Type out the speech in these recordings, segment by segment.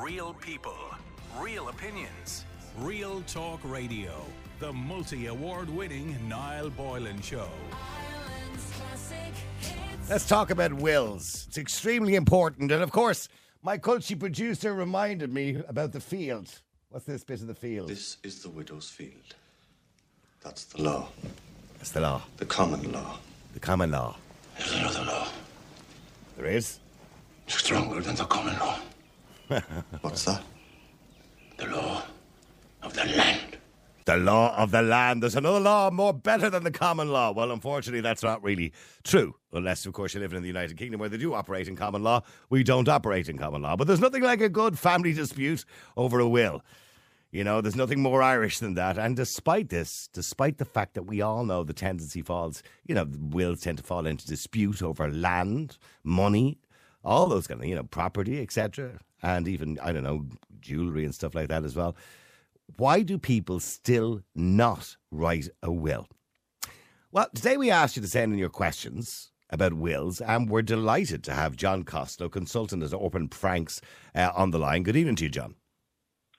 Real people, real opinions, real talk radio. The multi-award winning Niall Boylan Show. Let's talk about wills. It's extremely important. And of course, my culture producer reminded me about the field. What's this bit of the field? This is the widow's field. That's the law. That's the law. The common law. The common law. There's another law. There is? Stronger than the common law. What's that? The law of the land. The law of the land. There's another law more better than the common law. Well, unfortunately, that's not really true. Unless, of course, you're living in the United Kingdom where they do operate in common law. We don't operate in common law. But there's nothing like a good family dispute over a will. You know, there's nothing more Irish than that. And despite this, despite the fact that we all know the tendency falls, you know, wills tend to fall into dispute over land, money, all those kind of, you know, property, etc. And even, I don't know, jewellery and stuff like that as well. Why do people still not write a will? Well, today we asked you to send in your questions about wills, and we're delighted to have John Costello, consultant at Orpen Franks, on the line. Good evening to you, John.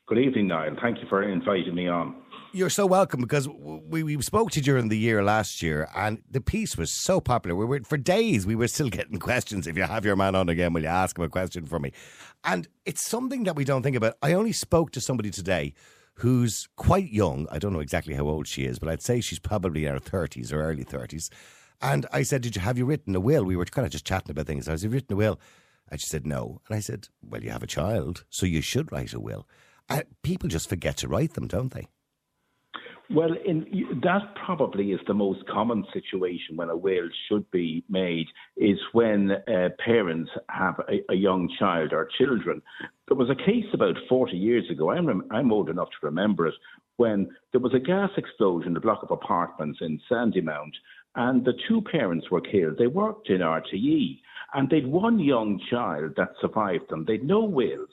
Good evening, Niall. Thank you for inviting me on. You're so welcome, because we spoke to you during the year last year and the piece was so popular. We were, for days, we were still getting questions. If you have your man on again, will you ask him a question for me? And it's something that we don't think about. I only spoke to somebody today who's quite young. I don't know exactly how old she is, but I'd say she's probably in her 30s or early 30s. And I said, have you written a will? We were kind of just chatting about things. I said, have you written a will? And she said, no. And I said, well, you have a child, so you should write a will. People just forget to write them, don't they? Well, that probably is the most common situation when a will should be made, is when parents have a young child or children. There was a case about 40 years ago, I'm old enough to remember it, when there was a gas explosion in a block of apartments in Sandymount, and the two parents were killed. They worked in RTÉ, and they'd one young child that survived them. They'd no wills.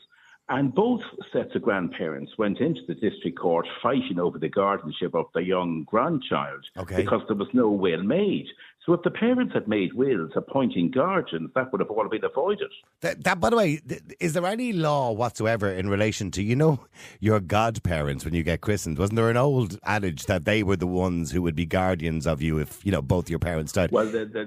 And both sets of grandparents went into the district court fighting over the guardianship of the young grandchild because there was no will made. So if the parents had made wills appointing guardians, that would have all been avoided. That, by the way, is there any law whatsoever in relation to, you know, your godparents when you get christened? Wasn't there an old adage that they were the ones who would be guardians of you if, you know, both your parents died? Well, that's a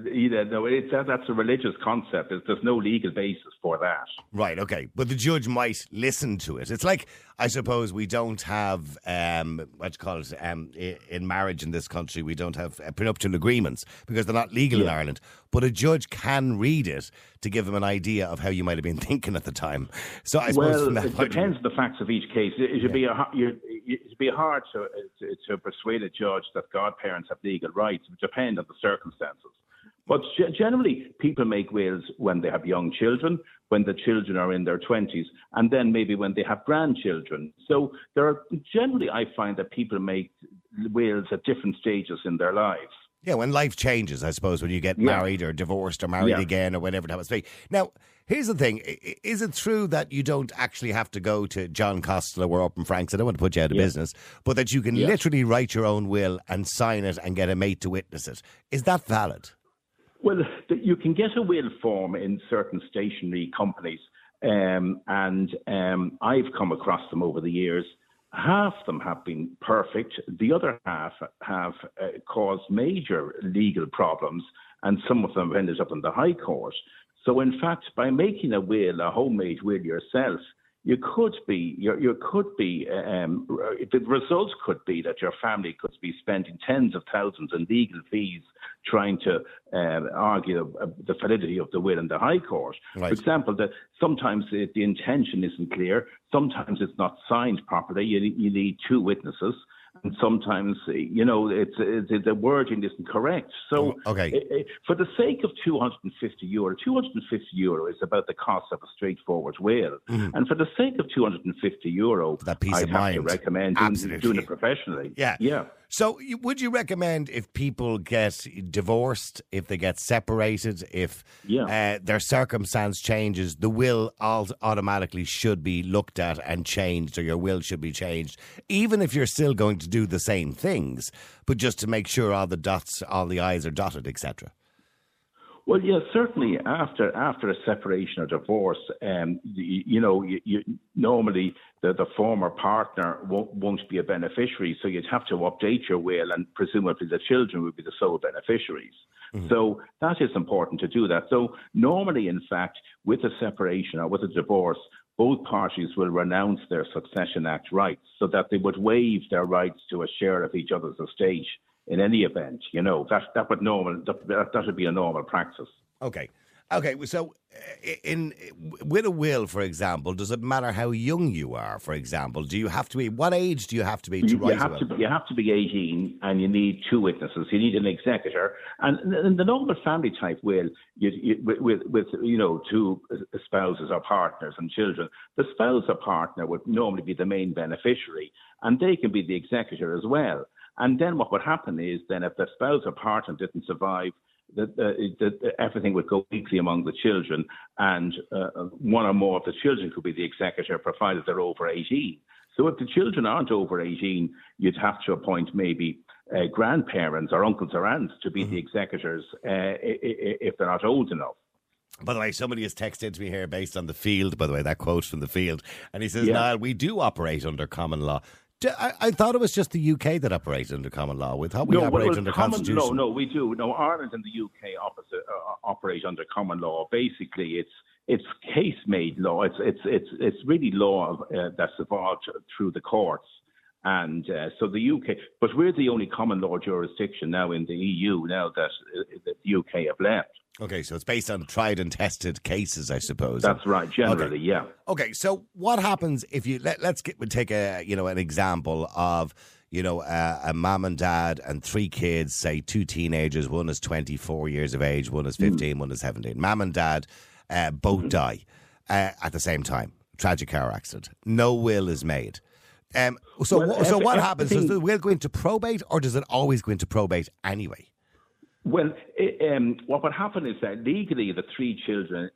religious concept. There's no legal basis for that. Right, okay. But the judge might listen to it. It's like, I suppose we don't have, in marriage in this country, we don't have prenuptial agreements because they're not legal in Ireland. But a judge can read it to give them an idea of how you might have been thinking at the time. So I suppose it depends on the facts of each case. It would be hard to persuade a judge that godparents have legal rights. It would depend on the circumstances. But generally, people make wills when they have young children, when the children are in their 20s, and then maybe when they have grandchildren. So there are generally, I find that people make wills at different stages in their lives. Yeah, when life changes, I suppose, when you get married or divorced or married again or whatever it happens to be. Now, here's the thing. Is it true that you don't actually have to go to John Costello or Orpen Franks? I don't want to put you out of business, but that you can literally write your own will and sign it and get a mate to witness it. Is that valid? Well, you can get a will form in certain stationery companies, and I've come across them over the years. Half of them have been perfect. The other half have caused major legal problems, and some of them have ended up in the High Court. So, in fact, by making a will, a homemade will yourself, the result could be that your family could be spending tens of thousands in legal fees trying to argue the validity of the will in the High Court. Right. For example, that sometimes the intention isn't clear, sometimes it's not signed properly, you need two witnesses, and sometimes, you know, it's the wording isn't correct. So for the sake of €250 is about the cost of a straightforward will. Mm. And for the sake of €250, that peace I'd of have mind. To recommend doing it professionally. Yeah. Yeah. So would you recommend if people get divorced, if they get separated, if their circumstance changes, the will automatically should be looked at and changed, or your will should be changed, even if you're still going to do the same things, but just to make sure all the dots, all the I's are dotted, etc.? Well, yeah, certainly after a separation or divorce, normally the former partner won't be a beneficiary, so you'd have to update your will, and presumably the children would be the sole beneficiaries. Mm-hmm. So that is important to do that. So normally, in fact, with a separation or with a divorce, both parties will renounce their Succession Act rights so that they would waive their rights to a share of each other's estate. In any event, that would be a normal practice. Okay. So, with a will, for example, does it matter how young you are? For example, do you have to be? What age do you have to be to write a will? You have to be 18, and you need two witnesses. You need an executor, and in the normal family type will, with two spouses or partners and children, the spouse or partner would normally be the main beneficiary, and they can be the executor as well. And then what would happen is then if the spouse or partner didn't survive, everything would go equally among the children, and one or more of the children could be the executor, provided they're over 18. So if the children aren't over 18, you'd have to appoint maybe grandparents or uncles or aunts to be the executors if they're not old enough. By the way, somebody has texted me here based on The Field, by the way, that quote from The Field, and he says, Niall, we do operate under common law. I thought it was just the UK that operates under common law. We thought we operate under constitution. No, we do. No, Ireland and the UK operate under common law. Basically, it's case-made law. It's really law that's evolved through the courts. And so the UK, but we're the only common law jurisdiction now in the EU now that the UK have left. Okay, so it's based on tried and tested cases, I suppose. That's right, generally, yeah. Okay, so what happens if you let's take an example of a mum and dad and three kids, say two teenagers, one is 24 years of age, one is 15, one is 17. Mum and dad both die at the same time, tragic car accident. No will is made. So what happens? Does the will go into probate, or does it always go into probate anyway? Well, what would happen is that legally the three children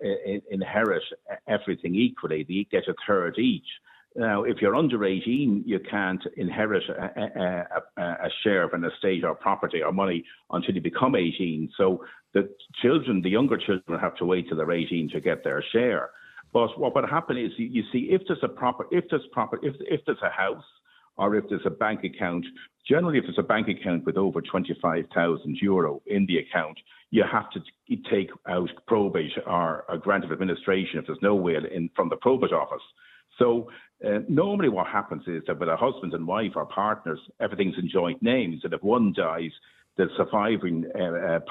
inherit everything equally. They get a third each. Now, if you're under 18, you can't inherit a share of an estate or property or money until you become 18. So the younger children have to wait till they're 18 to get their share. But what would happen is, you see, if there's a house, or if there's a bank account, generally if there's a bank account with over 25,000 euro in the account, you have to take out probate or a grant of administration if there's no will from the probate office. So normally what happens is that with a husband and wife or partners, everything's in joint names, and if one dies, the surviving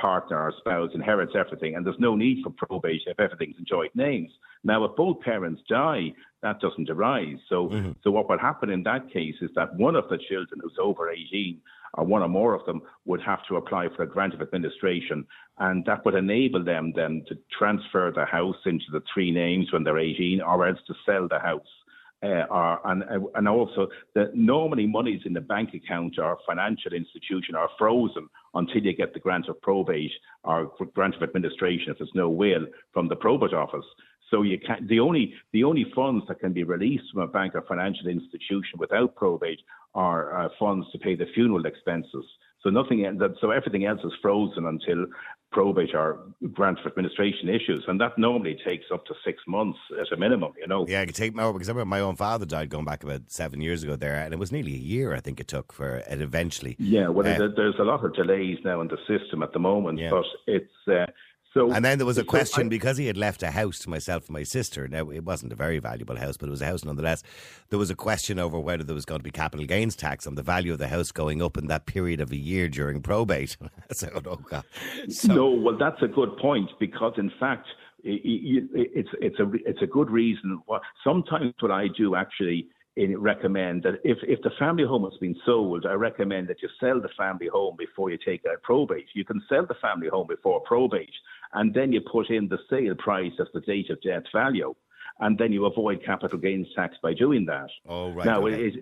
partner or spouse inherits everything, and there's no need for probate if everything's in joint names. Now, if both parents die, that doesn't arise. So what would happen in that case is that one of the children who's over 18, or one or more of them, would have to apply for a grant of administration, and that would enable them then to transfer the house into the three names when they're 18, or else to sell the house. Also, that normally monies in the bank account or financial institution are frozen until you get the grant of probate or grant of administration if there's no will from the probate office. So you can't. The only funds that can be released from a bank or financial institution without probate are funds to pay the funeral expenses. So everything else is frozen until probate or grant for administration issues, and that normally takes up to 6 months as a minimum, Yeah, I can take because I remember my own father died going back about 7 years ago there, and it was nearly a year, I think, it took for it eventually. Yeah, well, there's a lot of delays now in the system at the moment, but it's... and then there was a question, because he had left a house to myself and my sister. Now, it wasn't a very valuable house, but it was a house nonetheless. There was a question over whether there was going to be capital gains tax on the value of the house going up in that period of a year during probate. So, oh God. No, well, that's a good point, because, in fact, it's a good reason. Sometimes what I do actually recommend that if the family home has been sold, I recommend that you sell the family home before you take out probate. You can sell the family home before probate, and then you put in the sale price as the date of death value, and then you avoid capital gains tax by doing that. Oh, right. Now, okay.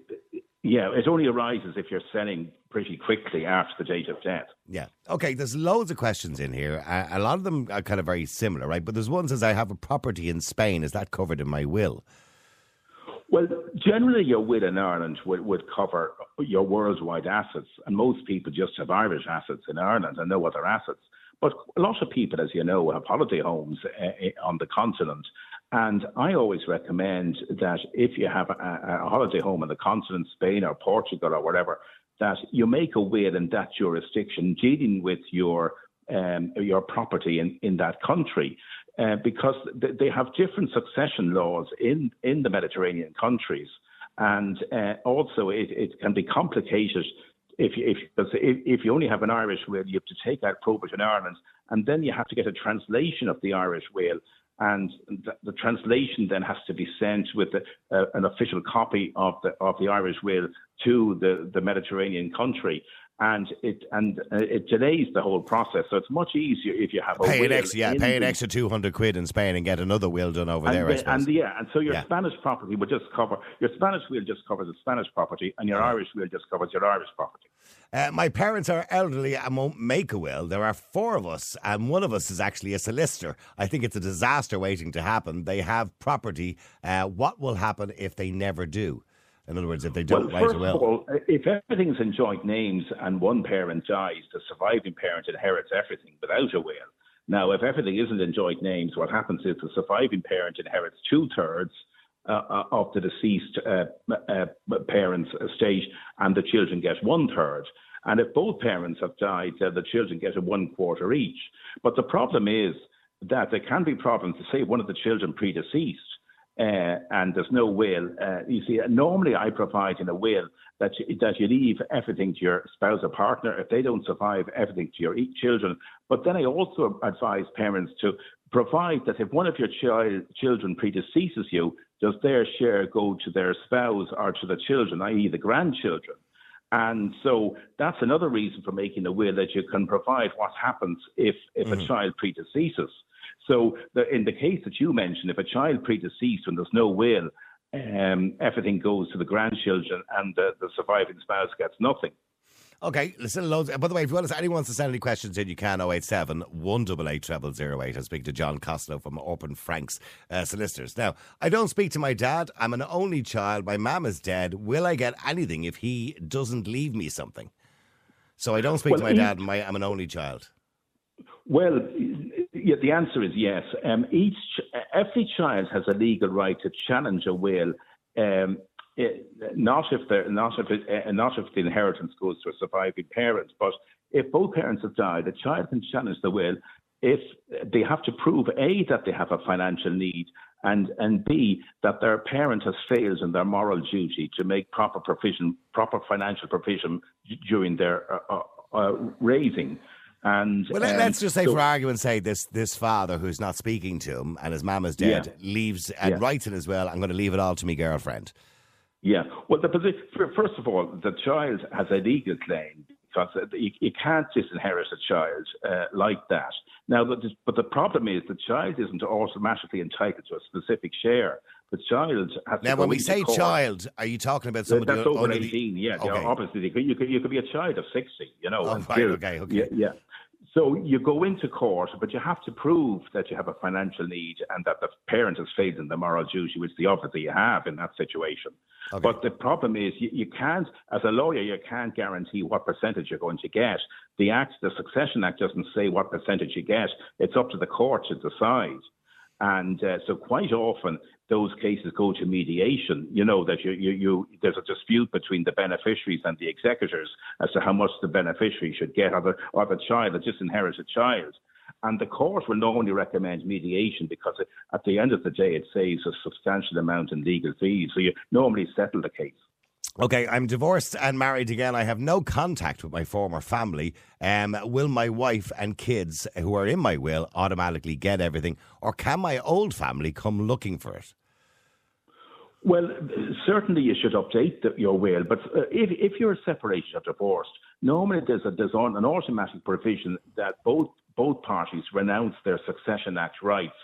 It only arises if you're selling pretty quickly after the date of death. Yeah. Okay, there's loads of questions in here. A lot of them are kind of very similar, right? But there's one says, I have a property in Spain. Is that covered in my will? Well, generally your will in Ireland would cover your worldwide assets, and most people just have Irish assets in Ireland and no other assets. But a lot of people, as you know, have holiday homes on the continent. And I always recommend that if you have a holiday home on the continent, Spain or Portugal or whatever, that you make a will in that jurisdiction dealing with your property in that country, because they have different succession laws in the Mediterranean countries. And also it can be complicated if you only have an Irish will, you have to take out probate in Ireland, and then you have to get a translation of the Irish will, and the translation then has to be sent with an official copy of the Irish will to the Mediterranean country, and it delays the whole process. So it's much easier if you have a will. Pay an extra 200 quid in Spain and get another will done over there. So your Spanish property will just cover your Spanish will just covers the Spanish property, and your Irish will just covers your Irish property. My parents are elderly and won't make a will. There are four of us, and one of us is actually a solicitor. I think it's a disaster waiting to happen. They have property. What will happen if they never do? In other words, if they don't write a will. Well, first of all, if everything's in joint names and one parent dies, the surviving parent inherits everything without a will. Now, if everything isn't in joint names, what happens is the surviving parent inherits 2/3 of the deceased parent's estate, and the children get 1/3. And if both parents have died, the children get a 1/4 each. But the problem is that there can be problems. Say one of the children predeceased, and there's no will. You see, normally I provide in a will that you leave everything to your spouse or partner. If they don't survive, everything to your children. But then I also advise parents to provide that if one of your children predeceases you, does their share go to their spouse or to the children, i.e. the grandchildren? And so that's another reason for making a will, that you can provide what happens if a child predeceases. So in the case that you mentioned, if a child predeceased and there's no will, everything goes to the grandchildren and the surviving spouse gets nothing. Okay, listen, loads. By the way, if you want to, anyone wants to send any questions in, you can 087 188 0008. I speak to John Costello from Orpen Franks Solicitors. Now, I don't speak to my dad. I'm an only child. My mum is dead. Will I get anything if he doesn't leave me something? So I don't speak to my dad. I'm an only child. Well, yeah, the answer is yes. Every child has a legal right to challenge a will. Not if the inheritance goes to a surviving parent, but if both parents have died, the child can challenge the will if they have to prove A, that they have a financial need, and B, that their parent has failed in their moral duty to make proper financial provision during their raising. And well, let's just say, for argument's sake, this father who's not speaking to him and his mum is dead leaves and writes in as well, "I'm going to leave it all to me girlfriend." Yeah. Well, first of all, the child has a legal claim because you can't disinherit a child like that. Now, but the problem is the child isn't automatically entitled to a specific share. The child has to. Now, when we say child, are you talking about somebody that's over 18? Yeah. Okay. Obviously, you could be a child of 60. You know. Oh, right. Okay. Yeah. So you go into court, but you have to prove that you have a financial need and that the parent has failed in the moral duty, which they obviously have in that situation. Okay. But the problem is you can't, as a lawyer, you can't guarantee what percentage you're going to get. The Succession Act doesn't say what percentage you get. It's up to the court to decide. And so quite often those cases go to mediation, you know, that there's a dispute between the beneficiaries and the executors as to how much the beneficiary should get or the child that just inherits a child. And the court will normally recommend mediation because at the end of the day, it saves a substantial amount in legal fees. So you normally settle the case. Okay, I'm divorced and married again. I have no contact with my former family. Will my wife and kids who are in my will automatically get everything, or can my old family come looking for it? Well, certainly you should update your will, but if you're separated or divorced, normally there's an automatic provision that both parties renounce their Succession Act rights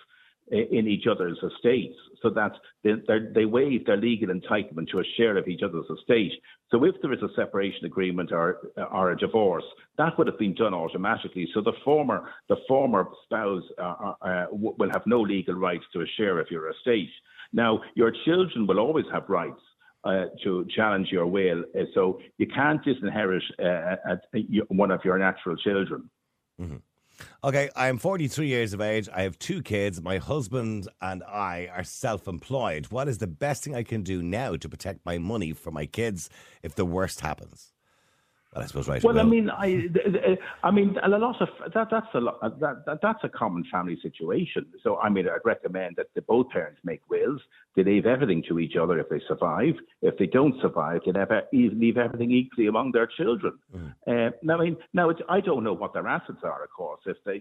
in each other's estates, so that they waive their legal entitlement to a share of each other's estate. So if there is a separation agreement or a divorce, that would have been done automatically. So the former spouse will have no legal rights to a share of your estate. Now, your children will always have rights to challenge your will, so you can't disinherit one of your natural children. Mm-hmm. Okay, I'm 43 years of age. I have 2 kids. My husband and I are self-employed. What is the best thing I can do now to protect my money for my kids if the worst happens? Well, I suppose right. Well, I mean, a lot of that's a common family situation. So, I mean, I'd recommend that both parents make wills. They leave everything to each other if they survive. If they don't survive, they leave everything equally among their children. Mm. I don't know what their assets are, of course. If their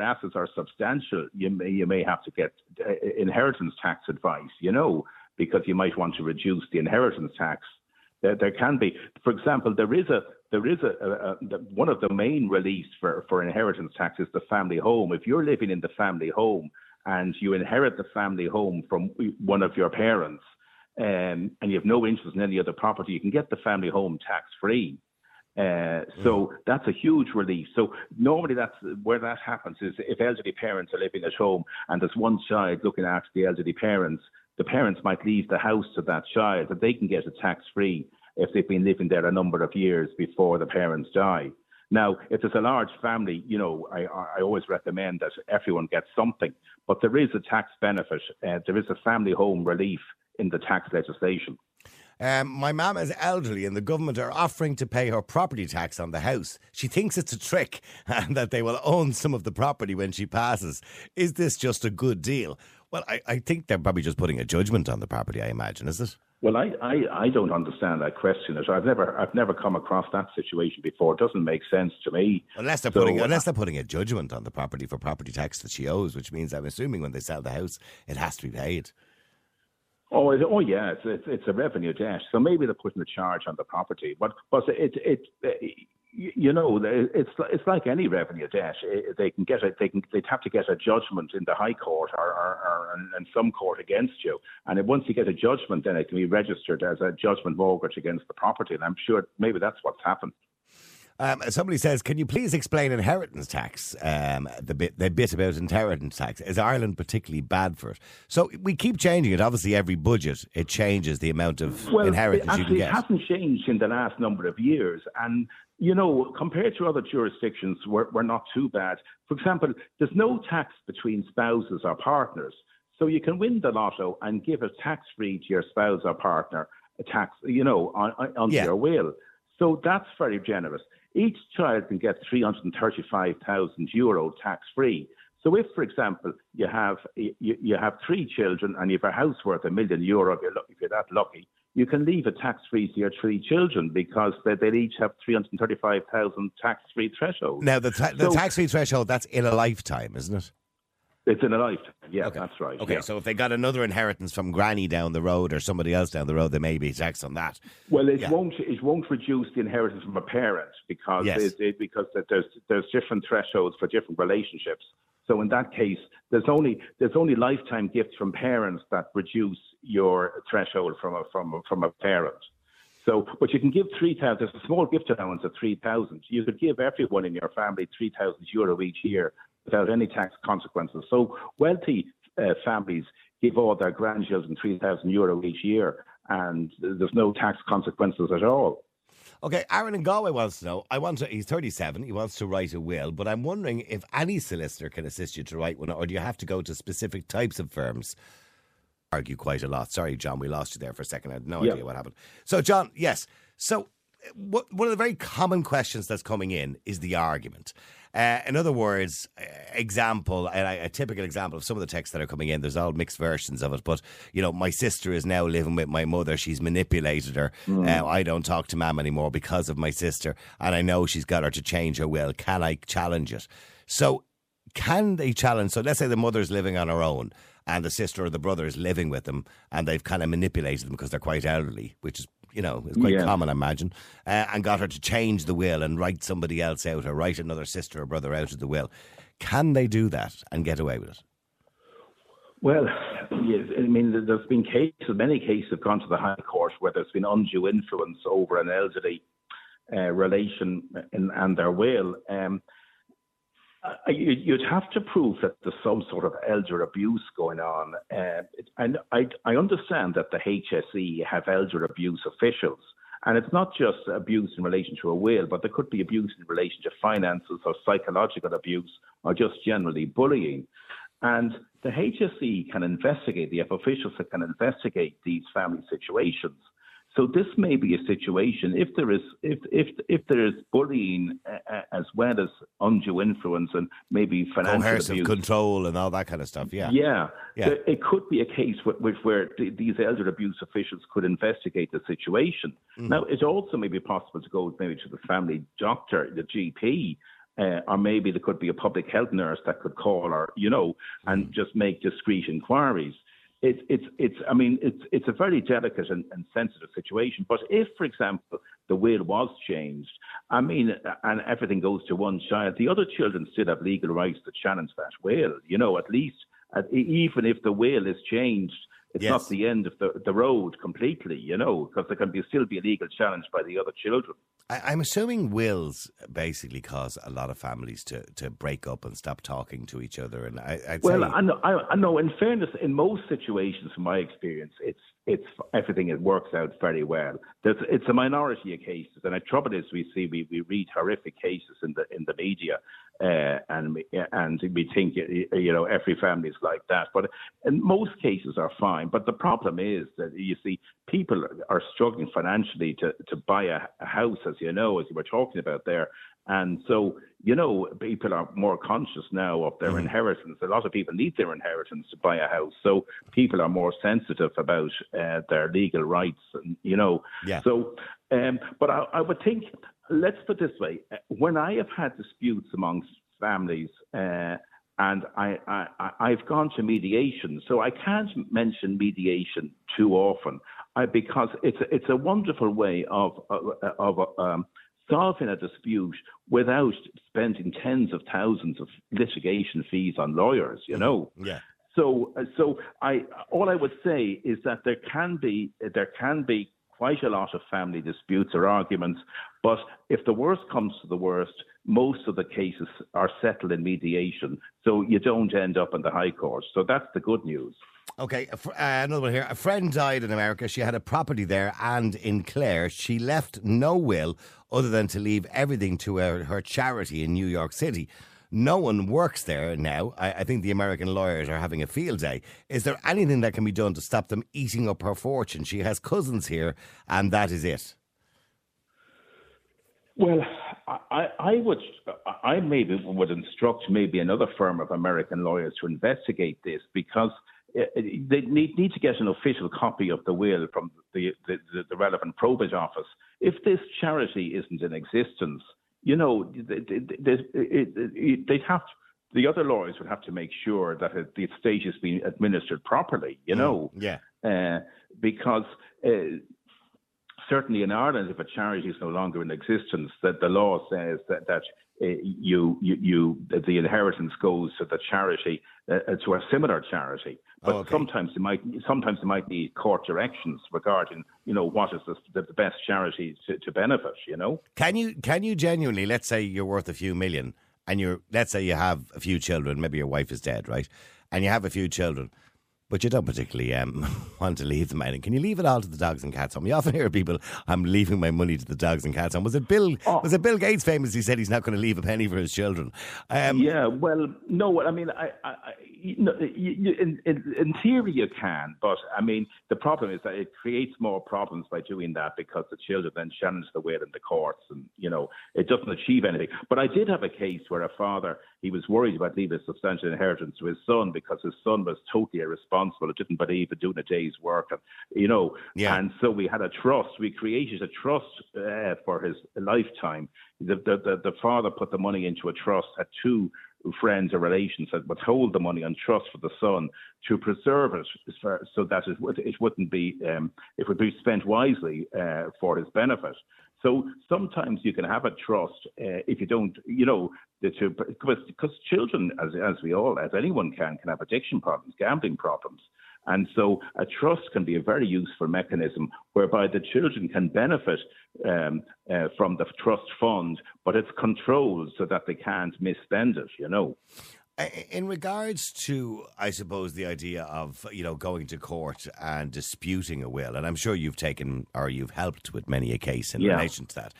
assets are substantial, you may have to get inheritance tax advice. Because you might want to reduce the inheritance tax. There can be, for example, one of the main reliefs for inheritance tax is the family home. If you're living in the family home and you inherit the family home from one of your parents, and you have no interest in any other property, you can get the family home tax free. So that's a huge relief. So normally that's where that happens is if elderly parents are living at home and there's one child looking after the elderly parents, the parents might leave the house to that child and they can get it tax-free if they've been living there a number of years before the parents die. Now, if there's a large family, I always recommend that everyone gets something, but there is a tax benefit. There is a family home relief in the tax legislation. My mum is elderly and the government are offering to pay her property tax on the house. She thinks it's a trick and that they will own some of the property when she passes. Is this just a good deal? Well, I think they're probably just putting a judgment on the property, I imagine, is it? Well, I don't understand that question. I've never come across that situation before. It doesn't make sense to me. Unless they're putting a judgment on the property for property tax that she owes, which means I'm assuming when they sell the house, it has to be paid. Oh yeah, it's a revenue debt. So maybe they're putting a charge on the property. But it's like any revenue debt. They'd have to get a judgment in the High Court or in some court against you. And once you get a judgment, then it can be registered as a judgment mortgage against the property. And I'm sure maybe that's what's happened. Somebody says, can you please explain inheritance tax, the bit about inheritance tax? Is Ireland particularly bad for it? So we keep changing it. Obviously, every budget, it changes the amount of inheritance you can get. It hasn't changed in the last number of years. And, compared to other jurisdictions, we're not too bad. For example, there's no tax between spouses or partners. So you can win the lotto and give a tax-free to your spouse or partner, a tax, on your will. So that's very generous. Each child can get €335,000 tax-free. So if, for example, you have 3 children and you have a house worth €1 million, if you're that lucky, you can leave it tax-free to your 3 children because they each have 335,000 tax-free threshold. Now, the tax-free threshold, that's in a lifetime, isn't it? It's in a lifetime, yeah, okay. That's right. Okay, yeah. So if they got another inheritance from Granny down the road or somebody else down the road, there may be tax on that. Well, it won't reduce the inheritance from a parent because because there's different thresholds for different relationships. So in that case, there's only lifetime gifts from parents that reduce your threshold from a parent. So, but you can give 3,000. There's a small gift allowance of 3,000. You could give everyone in your family €3,000 each year without any tax consequences. So wealthy families give all their grandchildren €3,000 each year, and there's no tax consequences at all. Okay, Aaron in Galway wants to know, he's 37, he wants to write a will, but I'm wondering if any solicitor can assist you to write one, or do you have to go to specific types of firms? Argue quite a lot. Sorry, John, we lost you there for a second. I had no idea what happened. So, John, yes. So one of the very common questions that's coming in is the argument. In other words, a typical example of some of the texts that are coming in, there's all mixed versions of it, but, my sister is now living with my mother, she's manipulated her, I don't talk to Mum anymore because of my sister, and I know she's got her to change her will, can I challenge it? So can they challenge, so let's say the mother's living on her own, and the sister or the brother is living with them, and they've kind of manipulated them because they're quite elderly, which is it's quite common, I imagine, and got her to change the will and write somebody else out or write another sister or brother out of the will. Can they do that and get away with it? Well, yes, I mean, there's been many cases have gone to the High Court where there's been undue influence over an elderly relation and their will. You'd have to prove that there's some sort of elder abuse going on. And I understand that the HSE have elder abuse officials, And it's not just abuse in relation to a will, but there could be abuse in relation to finances or psychological abuse or just generally bullying. And the HSE can investigate, the officials can investigate these family situations. So this may be a situation, if there is bullying as well as undue influence and maybe financial coercive control and all that kind of stuff. Yeah. It could be a case where these elder abuse officials could investigate the situation. Mm-hmm. Now, it also may be possible to go maybe to the family doctor, the GP. Or maybe there could be a public health nurse that could call, or and just make discreet inquiries. It's a very delicate and sensitive situation. But if, for example, the will was changed, and everything goes to one child, the other children still have legal rights to challenge that will. Even if the will is changed, it's not the end of the road completely, because there can still be a legal challenge by the other children. I'm assuming wills basically cause a lot of families to break up and stop talking to each other. And I know. In fairness, in most situations, from my experience, it's everything. It works out very well. It's a minority of cases, and the trouble is we read horrific cases in the media, and we think every family is like that. But in most cases are fine. But the problem is that people are struggling financially to buy a house, as you were talking about there. And so, people are more conscious now of their inheritance. A lot of people need their inheritance to buy a house. So people are more sensitive about their legal rights, So, but I would think, let's put it this way. When I have had disputes amongst families, and I've gone to mediation, so I can't mention mediation too often because it's a wonderful way of solving a dispute without spending tens of thousands of litigation fees on lawyers. Yeah. So I would say is that there can be quite a lot of family disputes or arguments, but if the worst comes to the worst, most of the cases are settled in mediation, so you don't end up in the High Court. So that's the good news. Okay, another one here. A friend died in America. She had a property there and in Clare. She left no will other than to leave everything to her charity in New York City. No one works there now. I think the American lawyers are having a field day. Is there anything that can be done to stop them eating up her fortune? She has cousins here, and that is it. Well, I would instruct maybe another firm of American lawyers to investigate this, because they need to get an official copy of the will from the relevant probate office. If this charity isn't in existence, the other lawyers would have to make sure that the estate is being administered properly, because certainly in Ireland, if a charity is no longer in existence, that the law says that the inheritance goes to the charity, to a similar charity. But sometimes they might need court directions regarding, what is the best charity to benefit. Can you genuinely, let's say you're worth a few million, and let's say you have a few children, maybe your wife is dead, right, and you have a few children, but you don't particularly want to leave them out. And can you leave it all to the dogs and cats home? You often hear people, I'm leaving my money to the dogs and cats home. Was it Bill? Oh. Was it Bill Gates famously said he's not going to leave a penny for his children? No. In theory you can, but the problem is that it creates more problems by doing that, because the children then challenge the will in the courts, and it doesn't achieve anything. But I did have a case where a father, he was worried about leaving a substantial inheritance to his son because his son was totally irresponsible. It didn't believe in doing a day's work, And so we had a trust. We created a trust for his lifetime. The father put the money into a trust. Had two friends or relations that withhold the money on trust for the son to preserve it, so that it wouldn't be it would be spent wisely for his benefit. So sometimes you can have a trust if you don't, because children, as anyone can have addiction problems, gambling problems. And so a trust can be a very useful mechanism whereby the children can benefit from the trust fund, but it's controlled so that they can't misspend it. In regards to, I suppose, the idea of, you know, going to court and disputing a will, and I'm sure you've taken or you've helped with many a case in relation to that,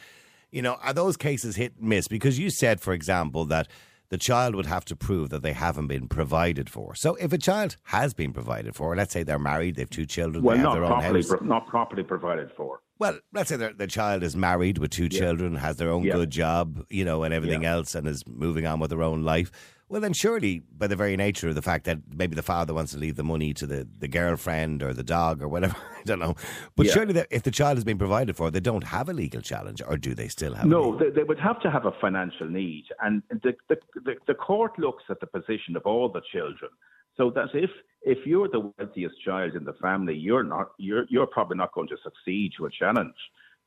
you know, are those cases hit and miss? Because you said, for example, that the child would have to prove that they haven't been provided for. So if a child has been provided for, let's say they're married, they have two children, well, they have their own house. Not properly provided for. Well, let's say the child is married with two children, has their own good job, you know, and everything else, and is moving on with their own life. Well, then surely, by the very nature of the fact that maybe the father wants to leave the money to the girlfriend or the dog or whatever, I don't know. But surely if the child has been provided for, they don't have a legal challenge, or do they still have a legal? They would have to have a financial need. And the court looks at the position of all the children, so that if you're the wealthiest child in the family, you're probably not going to succeed to a challenge.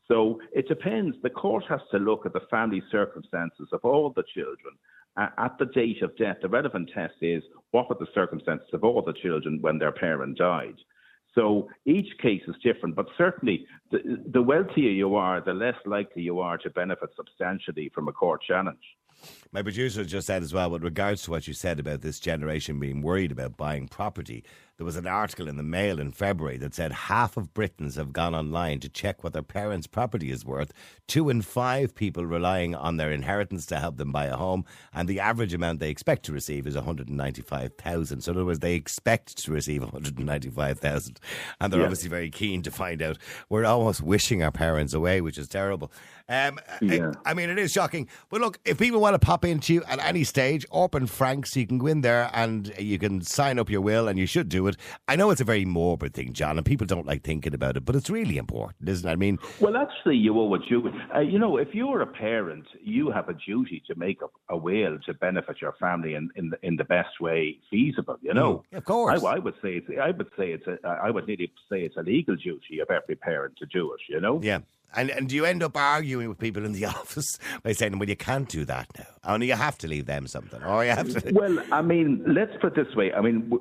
So it depends. The court has to look at the family circumstances of all the children. At the date of death, the relevant test is, what were the circumstances of all the children when their parent died? So each case is different, but certainly the wealthier you are, the less likely you are to benefit substantially from a court challenge. My producer just said as well, with regards to what you said about this generation being worried about buying property, there was an article in the Mail in February that said half of Britons have gone online to check what their parents' property is worth, 2 in 5 people relying on their inheritance to help them buy a home, and the average amount they expect to receive is $195,000. So in other words, they expect to receive $195,000, and they're obviously very keen to find out. We're almost wishing our parents away, which is terrible. I mean, it is shocking. But look, if people want to pop into you at any stage, Orpen Franks, you can go in there and you can sign up your will, and you should do it. I know it's a very morbid thing, John, and people don't like thinking about it, but it's really important, isn't it? I mean, well, actually, you owe a duty. You know, if you're a parent, you have a duty to make a will to benefit your family in the best way feasible. You know, of course, I would nearly say it's a legal duty of every parent to do it. You know, And do you end up arguing with people in the office by saying, well, you can't do that now, only you have to leave them something, or you have to... Well, I mean, let's put it this way. I mean,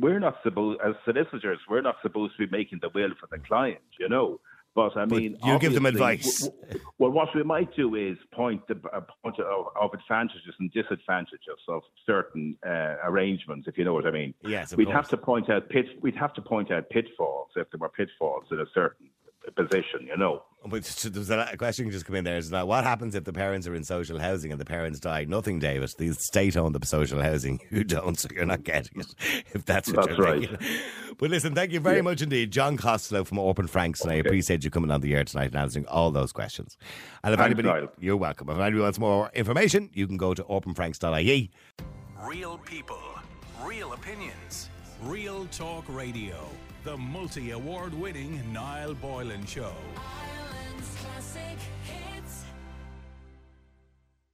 we're not supposed, as solicitors, we're not supposed to be making the will for the client, you know. But I mean, you give them advice. Well, what we might do is point of advantages and disadvantages of certain arrangements, if you know what I mean. Yes, of course. We'd have to point out pitfalls if there were pitfalls in a certain position, you know. But there's a question just come in there. Is now, what happens if the parents are in social housing and the parents die? Nothing, David. The state own the social housing. You don't, so you're not getting it. If that's you're right. Thinking. But listen, thank you very much indeed, John Costello from Orpen Franks, and I appreciate you coming on the air tonight and answering all those questions. And if you're welcome. If anybody wants more information, you can go to orpenfranks.ie. Real people, real opinions, real talk radio. The multi-award winning Niall Boylan Show.